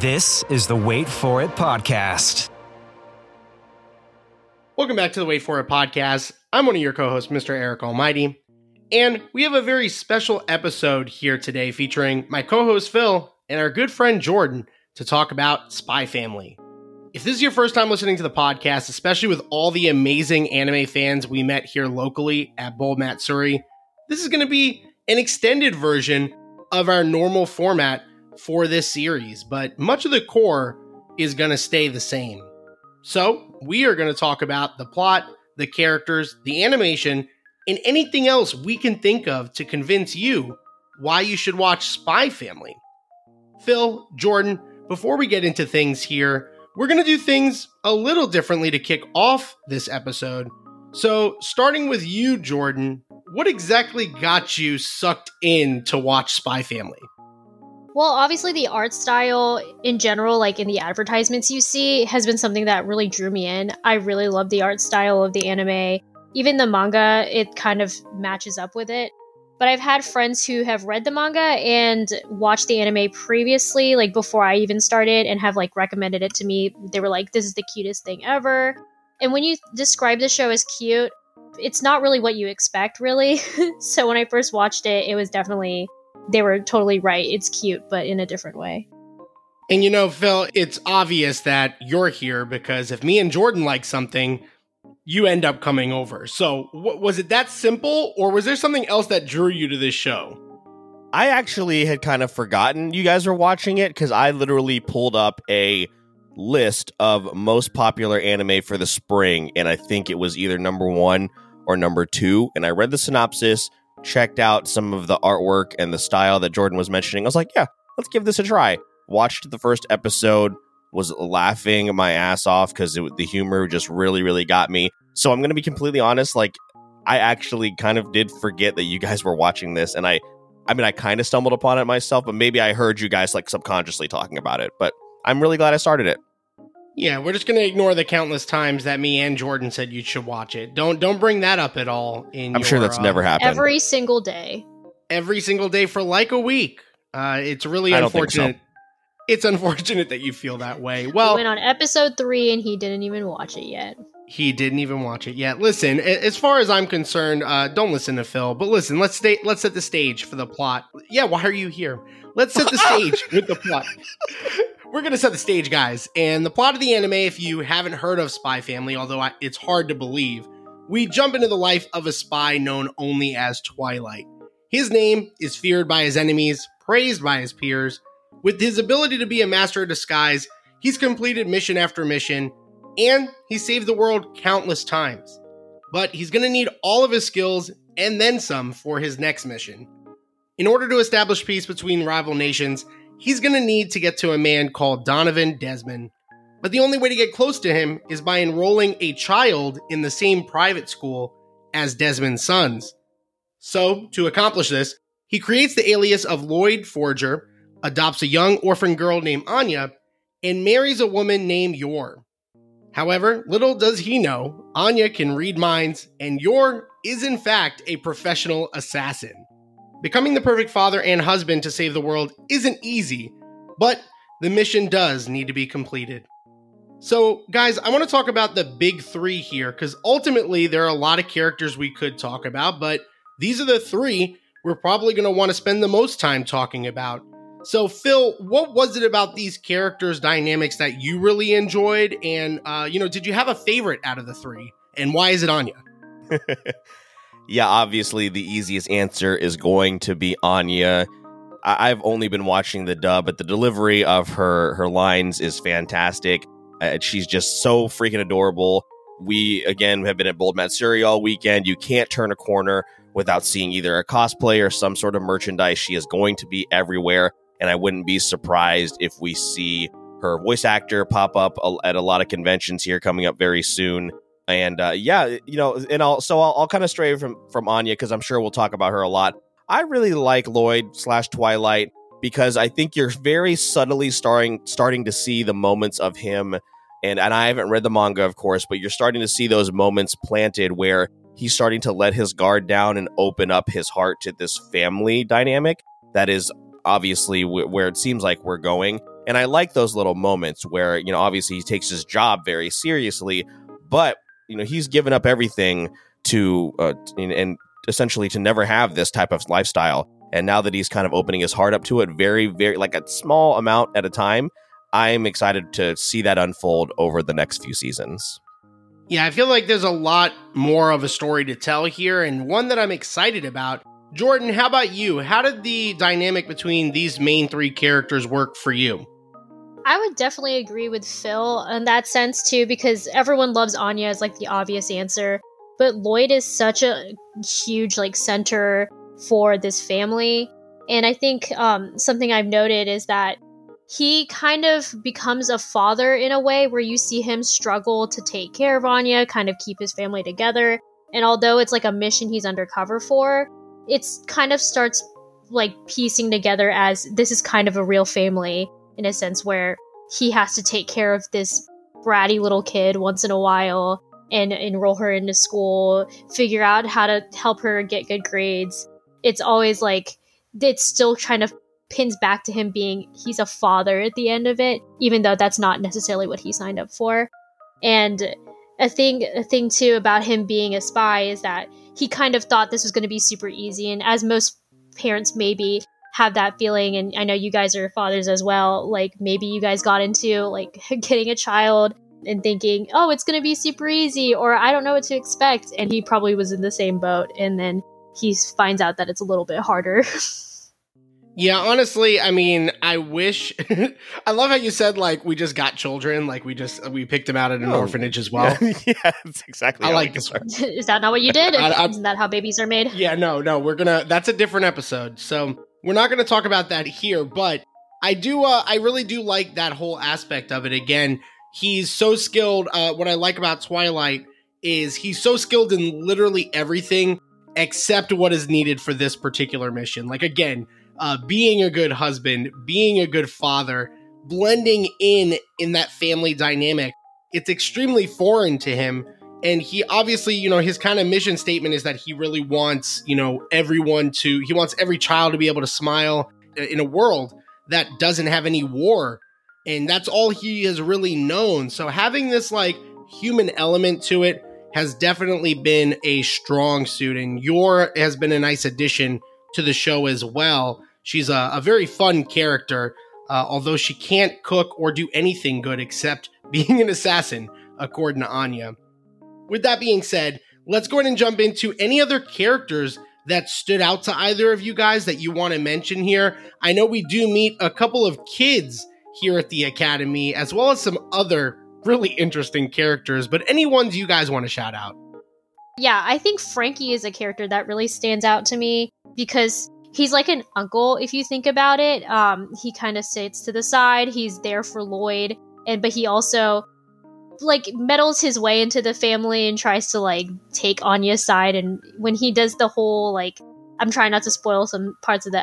This is the Wait For It Podcast. Welcome back to the Wait For It Podcast. I'm one of your co-hosts, Mr. Eric Almighty, and we have a very special episode here today featuring my co-host Phil and our good friend Jordan to talk about Spy Family. If this is your first time listening to the podcast, especially with all the amazing anime fans we met here locally at Bold Matsuri, this is going to be an extended version of our normal format for this series, but much of the core is going to stay the same. So we are going to talk about the plot, the characters, the animation, and anything else we can think of to convince you why you should watch Spy Family. Phil, Jordan, before we get into things here, we're going to do things a little differently to kick off this episode. So starting with you, Jordan, what exactly got you sucked in to watch Spy Family? Well, obviously the art style in general, like in the advertisements you see, has been something that really drew me in. I really love the art style of the anime. Even the manga, it kind of matches up with it. But I've had friends who have read the manga and watched the anime previously, like before I even started, and have like recommended it to me. They were like, this is the cutest thing ever. And when you describe the show as cute, it's not really what you expect, really. So when I first watched it, it was definitely... they were totally right. It's cute, but in a different way. And you know, Phil, it's obvious that you're here because if me and Jordan like something, you end up coming over. So was it that simple, or was there something else that drew you to this show? I actually had kind of forgotten you guys were watching it because I literally pulled up a list of most popular anime for the spring. And I think it was either number 1 or number 2. And I read the synopsis, checked out some of the artwork and the style that Jordan was mentioning. I was like, yeah, let's give this a try. Watched the first episode, was laughing my ass off because the humor just really, really got me. So I'm going to be completely honest. Like, I actually kind of did forget that you guys were watching this. And I kind of stumbled upon it myself, but maybe I heard you guys like subconsciously talking about it. But I'm really glad I started it. Yeah, we're just going to ignore the countless times that me and Jordan said you should watch it. Don't bring that up at all. I'm sure that's never happened. Every single day. Every single day for like a week. It's really unfortunate. I don't think so. It's unfortunate that you feel that way. Well, we went on episode 3 and he didn't even watch it yet. Listen, as far as I'm concerned, don't listen to Phil. But listen, let's set the stage for the plot. Yeah, why are you here? Let's set the stage with the plot. We're going to set the stage, guys, and the plot of the anime, if you haven't heard of Spy Family, although it's hard to believe, we jump into the life of a spy known only as Twilight. His name is feared by his enemies, praised by his peers. With his ability to be a master of disguise, he's completed mission after mission, and he saved the world countless times. But he's going to need all of his skills, and then some, for his next mission. In order to establish peace between rival nations, he's going to need to get to a man called Donovan Desmond. But the only way to get close to him is by enrolling a child in the same private school as Desmond's sons. So, to accomplish this, he creates the alias of Lloyd Forger, adopts a young orphan girl named Anya, and marries a woman named Yor. However, little does he know, Anya can read minds, and Yor is in fact a professional assassin. Becoming the perfect father and husband to save the world isn't easy, but the mission does need to be completed. So, guys, I want to talk about the big three here, because ultimately there are a lot of characters we could talk about, but these are the three we're probably going to want to spend the most time talking about. So, Phil, what was it about these characters' dynamics that you really enjoyed? And, did you have a favorite out of the three? And why is it Anya? Yeah, obviously, the easiest answer is going to be Anya. I've only been watching the dub, but the delivery of her lines is fantastic. She's just so freaking adorable. We, again, have been at Bold Matsuri all weekend. You can't turn a corner without seeing either a cosplay or some sort of merchandise. She is going to be everywhere. And I wouldn't be surprised if we see her voice actor pop up at a lot of conventions here coming up very soon. And I'll kind of stray from Anya because I'm sure we'll talk about her a lot. I really like Lloyd/Twilight because I think you're very subtly starting to see the moments of him. And I haven't read the manga, of course, but you're starting to see those moments planted where he's starting to let his guard down and open up his heart to this family dynamic. That is obviously where it seems like we're going. And I like those little moments where, you know, obviously he takes his job very seriously, but, you know, he's given up everything to and essentially to never have this type of lifestyle. And now that he's kind of opening his heart up to it, very, very like a small amount at a time. I'm excited to see that unfold over the next few seasons. Yeah, I feel like there's a lot more of a story to tell here, and one that I'm excited about. Jordan, how about you? How did the dynamic between these main three characters work for you? I would definitely agree with Phil in that sense, too, because everyone loves Anya as, like, the obvious answer. But Lloyd is such a huge, like, center for this family. And I think something I've noted is that he kind of becomes a father in a way where you see him struggle to take care of Anya, kind of keep his family together. And although it's like a mission he's undercover for, it's kind of starts like piecing together as this is kind of a real family in a sense where he has to take care of this bratty little kid once in a while and enroll her into school, figure out how to help her get good grades. It's always like, it's still trying to pins back to him being he's a father at the end of it, even though that's not necessarily what he signed up for. And a thing too about him being a spy is that he kind of thought this was going to be super easy, and as most parents maybe have that feeling, and I know you guys are fathers as well, like maybe you guys got into like getting a child and thinking, oh, it's going to be super easy, or I don't know what to expect, and he probably was in the same boat, and then he finds out that it's a little bit harder. Yeah, honestly, I mean, I wish... I love how you said, like, we just got children. Like, we picked them out at an orphanage as well. Yeah, that's exactly I like this one. Is that not what you did? Isn't that how babies are made? Yeah, no, we're gonna... That's a different episode. So, we're not gonna talk about that here, but I do... I really do like that whole aspect of it. Again, he's so skilled. What I like about Twilight is he's so skilled in literally everything except what is needed for this particular mission. Like, again... being a good husband, being a good father, blending in that family dynamic. It's extremely foreign to him. And he obviously, you know, his kind of mission statement is that he really wants, you know, he wants every child to be able to smile in a world that doesn't have any war. And that's all he has really known. So having this like human element to it has definitely been a strong suit. And Yor has been a nice addition to the show as well. She's a very fun character, although she can't cook or do anything good except being an assassin, according to Anya. With that being said, let's go ahead and jump into any other characters that stood out to either of you guys that you want to mention here. I know we do meet a couple of kids here at the Academy, as well as some other really interesting characters, but any ones you guys want to shout out? Yeah, I think Frankie is a character that really stands out to me because... he's like an uncle, if you think about it. He kind of sits to the side. He's there for Lloyd, but he also like meddles his way into the family and tries to like take Anya's side. And when he does the whole like, I'm trying not to spoil some parts of the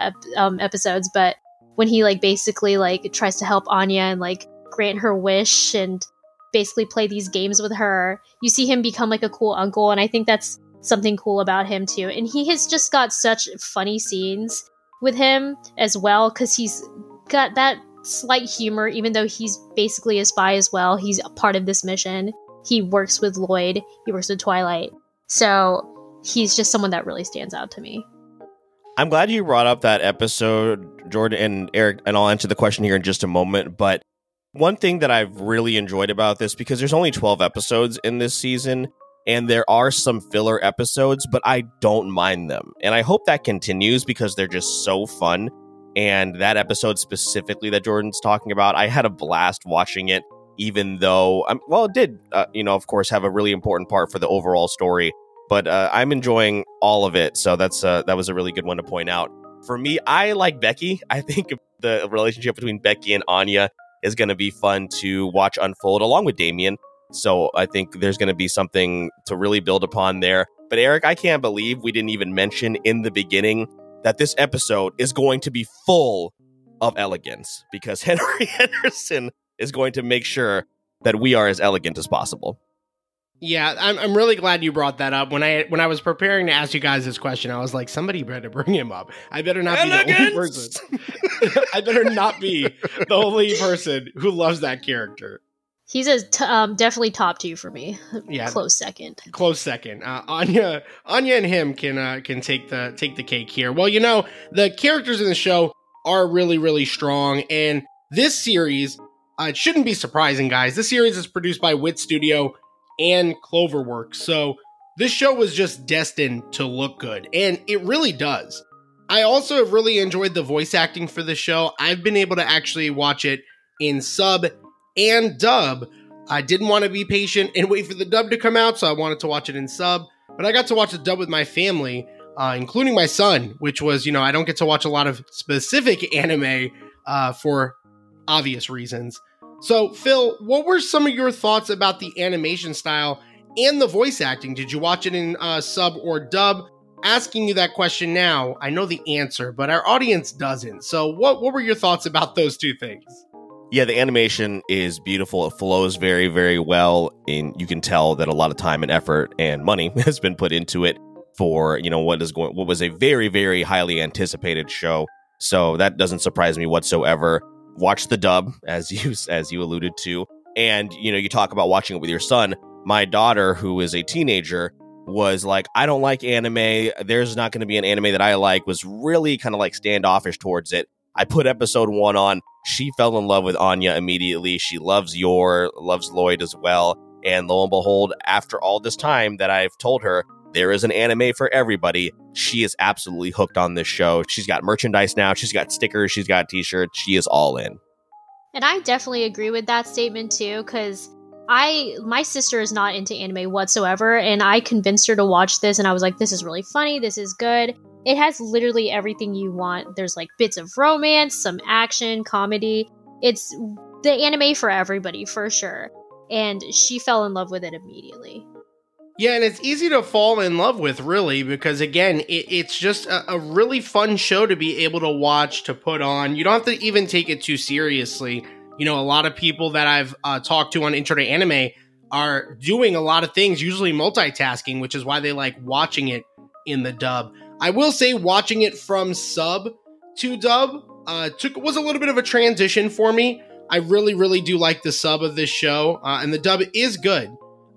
episodes, but when he like basically like tries to help Anya and like grant her wish and basically play these games with her, you see him become like a cool uncle, and I think that's something cool about him too. And he has just got such funny scenes with him as well, because he's got that slight humor, even though he's basically a spy as well. He's a part of this mission. He works with Lloyd. He works with Twilight. So he's just someone that really stands out to me. I'm glad you brought up that episode, Jordan and Eric, and I'll answer the question here in just a moment. But one thing that I've really enjoyed about this, because there's only 12 episodes in this season, and there are some filler episodes, but I don't mind them. And I hope that continues because they're just so fun. And that episode specifically that Jordan's talking about, I had a blast watching it, even though, it did, of course, have a really important part for the overall story. But I'm enjoying all of it. So that was a really good one to point out. For me, I like Becky. I think the relationship between Becky and Anya is going to be fun to watch unfold along with Damien. So I think there's going to be something to really build upon there. But Eric, I can't believe we didn't even mention in the beginning that this episode is going to be full of elegance, because Henry Henderson is going to make sure that we are as elegant as possible. Yeah, I'm really glad you brought that up. When I was preparing to ask you guys this question, I was like, somebody better bring him up. I better not be the only person. I better not be the only person who loves that character. He's a definitely top two for me. Yeah, close second. Anya and him can take the cake here. Well, you know, the characters in the show are really, really strong, and this series, it shouldn't be surprising, guys. This series is produced by Wit Studio and Cloverworks, so this show was just destined to look good, and it really does. I also have really enjoyed the voice acting for the show. I've been able to actually watch it in sub and dub. I didn't want to be patient and wait for the dub to come out, so I wanted to watch it in sub, but I got to watch the dub with my family, including my son, which was, you know, I don't get to watch a lot of specific anime for obvious reasons. So, Phil, what were some of your thoughts about the animation style and the voice acting? Did you watch it in sub or dub? Asking you that question now, I know the answer, but our audience doesn't. So what were your thoughts about those two things? Yeah, the animation is beautiful. It flows very, very well, and you can tell that a lot of time and effort and money has been put into it for, you know, what was a very, very highly anticipated show. So that doesn't surprise me whatsoever. Watch the dub, as you alluded to. And, you know, you talk about watching it with your son. My daughter, who is a teenager, was like, I don't like anime. There's not going to be an anime that I like, was really kind of like standoffish towards it. I put episode 1 on. She fell in love with Anya immediately. She loves Yor, loves Lloyd as well. And lo and behold, after all this time that I've told her, there is an anime for everybody, she is absolutely hooked on this show. She's got merchandise now. She's got stickers. She's got t-shirts. She is all in. And I definitely agree with that statement, too, because my sister is not into anime whatsoever, and I convinced her to watch this, and I was like, this is really funny. This is good. It has literally everything you want. There's like bits of romance, some action, comedy. It's the anime for everybody, for sure. And she fell in love with it immediately. Yeah, and it's easy to fall in love with, really, because, again, it's just a really fun show to be able to watch, to put on. You don't have to even take it too seriously. You know, a lot of people that I've talked to on Intro to Anime are doing a lot of things, usually multitasking, which is why they like watching it in the dub. I will say watching it from sub to dub was a little bit of a transition for me. I really, really do like the sub of this show, and the dub is good.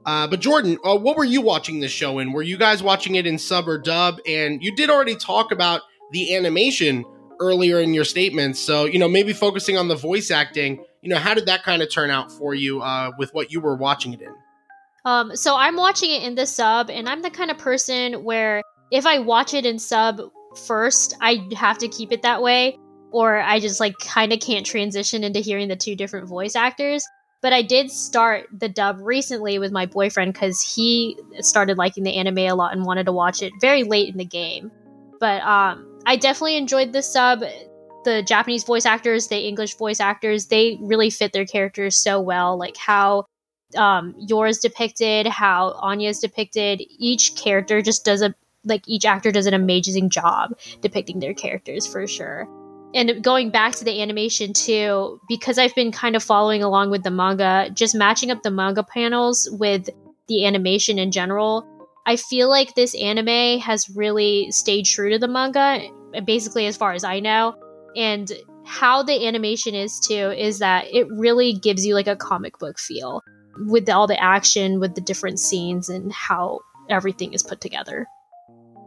But Jordan, what were you watching this show in? Were you guys watching it in sub or dub? And you did already talk about the animation earlier in your statements. So, you know, maybe focusing on the voice acting, you know, how did that kind of turn out for you with what you were watching it in? So I'm watching it in the sub, and I'm the kind of person where if I watch it in sub first, I have to keep it that way, or I just like kind of can't transition into hearing the two different voice actors. But I did start the dub recently with my boyfriend because he started liking the anime a lot and wanted to watch it very late in the game. But I definitely enjoyed the sub. The Japanese voice actors, the English voice actors, they really fit their characters so well. Like how Yor is depicted, how Anya is depicted. Each character just each actor does an amazing job depicting their characters for sure. And going back to the animation too, because I've been kind of following along with the manga, just matching up the manga panels with the animation in general, I feel like this anime has really stayed true to the manga, basically as far as I know. And how the animation is too, is that it really gives you like a comic book feel with all the action, with the different scenes and how everything is put together.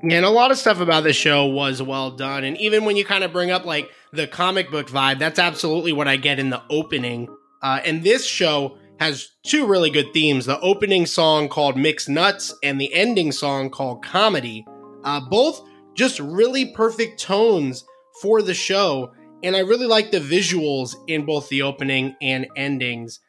And a lot of stuff about this show was well done. And even when you kind of bring up like the comic book vibe, that's absolutely what I get in the opening. And this show has two really good themes. The opening song called Mixed Nuts and the ending song called Comedy. Both just really perfect tones for the show. And I really like the visuals in both the opening and endings.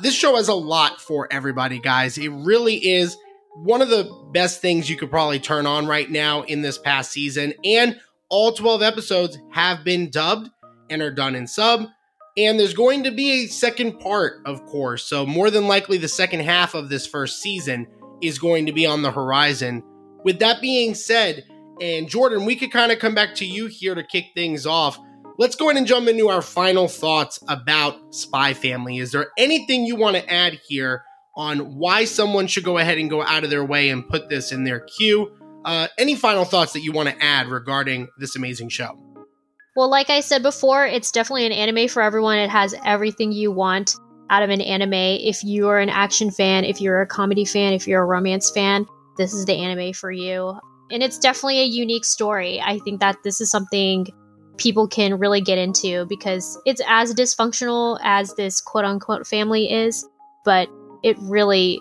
This show has a lot for everybody, guys. It really is one of the best things you could probably turn on right now in this past season, and All 12 episodes have been dubbed and are done in sub. And there's going to be a second part, of course. So more than likely, the second half of this first season is going to be on the horizon. With that being said, and Jordan, we could kind of come back to you here to kick things off. Let's go ahead and jump into our final thoughts about Spy Family. Is there anything you want to add here on why someone should go ahead and go out of their way and put this in their queue? Any final thoughts that you want to add regarding this amazing show? Well, like I said before, it's definitely an anime for everyone. It has everything you want out of an anime. If you are an action fan, if you're a comedy fan, if you're a romance fan, this is the anime for you. And it's definitely a unique story. I think that this is something people can really get into because it's as dysfunctional as this quote-unquote family is, but it really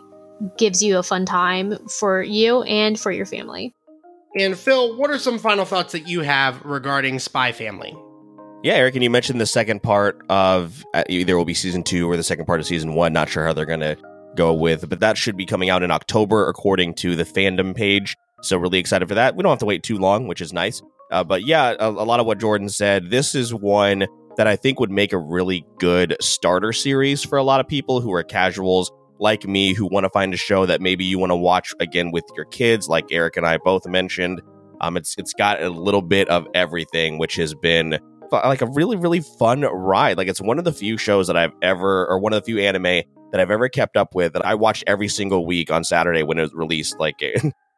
gives you a fun time for you and for your family. And Phil, what are some final thoughts that you have regarding Spy Family? Yeah, Eric, and you mentioned the second part of either will be season 2 or the second part of season 1. Not sure how they're going to go with, but that should be coming out in October according to the fandom page. So really excited for that. We don't have to wait too long, which is nice. But yeah, a lot of what Jordan said, this is one that I think would make a really good starter series for a lot of people who are casuals like me, who want to find a show that maybe you want to watch again with your kids, like Eric and I both mentioned. It's got a little bit of everything, which has been like a really, really fun ride. Like it's one of the few shows that I've ever, or one of the few anime that I've ever kept up with that I watched every single week on Saturday when it was released. Like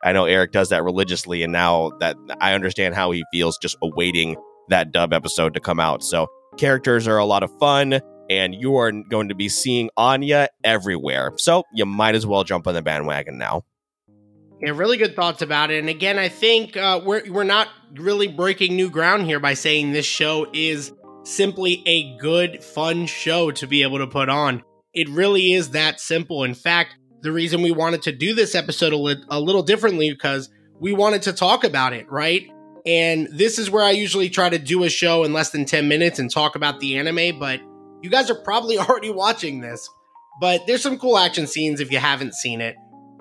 I know Eric does that religiously, and now that I understand how he feels just awaiting that dub episode to come out. So characters are a lot of fun, and you are going to be seeing Anya everywhere. So you might as well jump on the bandwagon now. Yeah, really good thoughts about it. And again, I think we're not really breaking new ground here by saying this show is simply a good, fun show to be able to put on. It really is that simple. In fact, the reason we wanted to do this episode a little differently because we wanted to talk about it, right? And this is where I usually try to do a show in less than 10 minutes and talk about the anime, but you guys are probably already watching this. But there's some cool action scenes if you haven't seen it.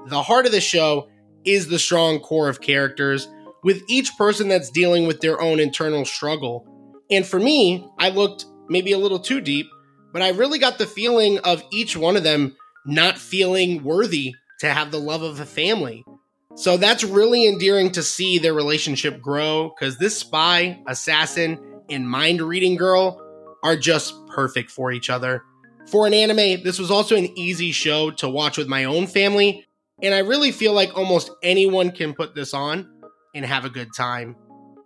The heart of the show is the strong core of characters, with each person that's dealing with their own internal struggle. And for me, I looked maybe a little too deep, but I really got the feeling of each one of them not feeling worthy to have the love of a family. So that's really endearing to see their relationship grow, because this spy, assassin, and mind-reading girl are just perfect for each other. For an anime, this was also an easy show to watch with my own family, and I really feel like almost anyone can put this on and have a good time.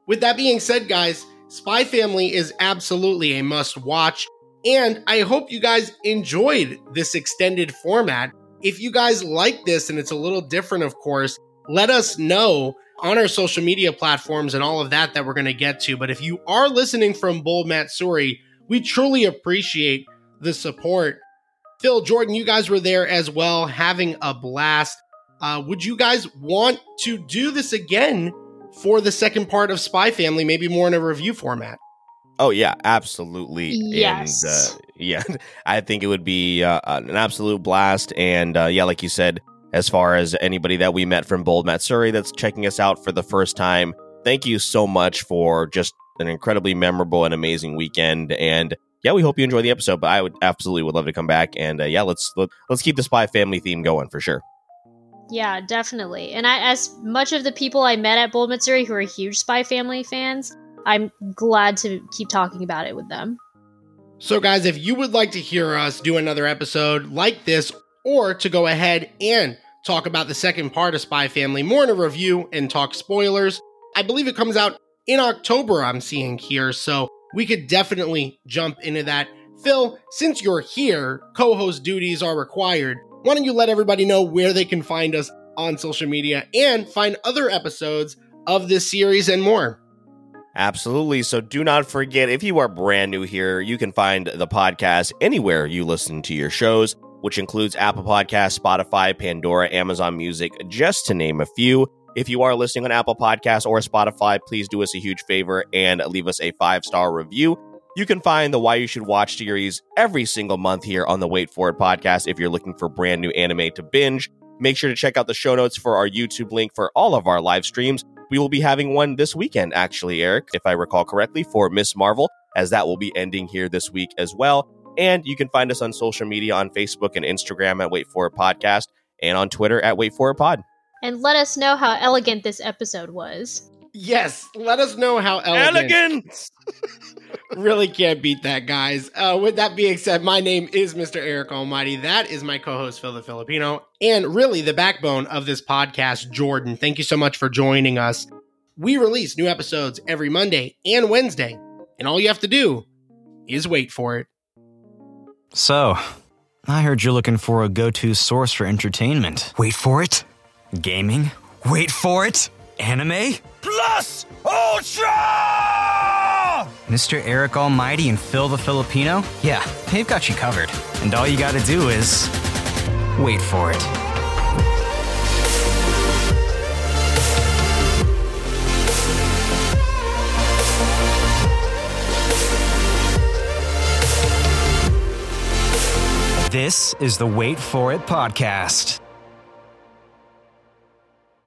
With that being said, guys, Spy Family is absolutely a must-watch, and I hope you guys enjoyed this extended format. If you guys like this, and it's a little different, of course, let us know on our social media platforms and all of that we're going to get to. But if you are listening from Bold Matsuri, we truly appreciate the support. Phil, Jordan, you guys were there as well, having a blast. Would you guys want to do this again for the second part of Spy Family, maybe more in a review format? Oh, yeah, absolutely. Yes. And, yeah, I think it would be an absolute blast. And yeah, like you said, as far as anybody that we met from Bold Matsuri that's checking us out for the first time, thank you so much for just an incredibly memorable and amazing weekend. And yeah, we hope you enjoy the episode, but I would absolutely love to come back. And yeah, let's keep the Spy Family theme going for sure. Yeah, definitely. And as much of the people I met at Bold Matsuri who are huge Spy Family fans, I'm glad to keep talking about it with them. So guys, if you would like to hear us do another episode like this, or to go ahead and talk about the second part of Spy Family more in a review and talk spoilers, I believe it comes out in October, I'm seeing here, so we could definitely jump into that. Phil, since you're here, co-host duties are required. Why don't you let everybody know where they can find us on social media and find other episodes of this series and more? Absolutely. So do not forget, if you are brand new here, you can find the podcast anywhere you listen to your shows, which includes Apple Podcasts, Spotify, Pandora, Amazon Music, just to name a few. If you are listening on Apple Podcasts or Spotify, please do us a huge favor and leave us a 5-star review. You can find the Why You Should Watch series every single month here on the Wait For It podcast if you're looking for brand new anime to binge. Make sure to check out the show notes for our YouTube link for all of our live streams. We will be having one this weekend, actually, Eric, if I recall correctly, for Ms. Marvel, as that will be ending here this week as well. And you can find us on social media on Facebook and Instagram at Wait For It Podcast and on Twitter at Wait For It Pod. And let us know how elegant this episode was. Yes, let us know how elegant. Elegant! Really can't beat that, guys. With that being said, my name is Mr. Eric Almighty. That is my co-host, Phil the Filipino, and really the backbone of this podcast, Jordan. Thank you so much for joining us. We release new episodes every Monday and Wednesday, and all you have to do is wait for it. So, I heard you're looking for a go-to source for entertainment. Wait for it? Gaming? Wait for it? Anime? Plus Ultra! Mr. Eric Almighty and Phil the Filipino? Yeah, they've got you covered. And all you gotta do is wait for it. This is the Wait For It Podcast.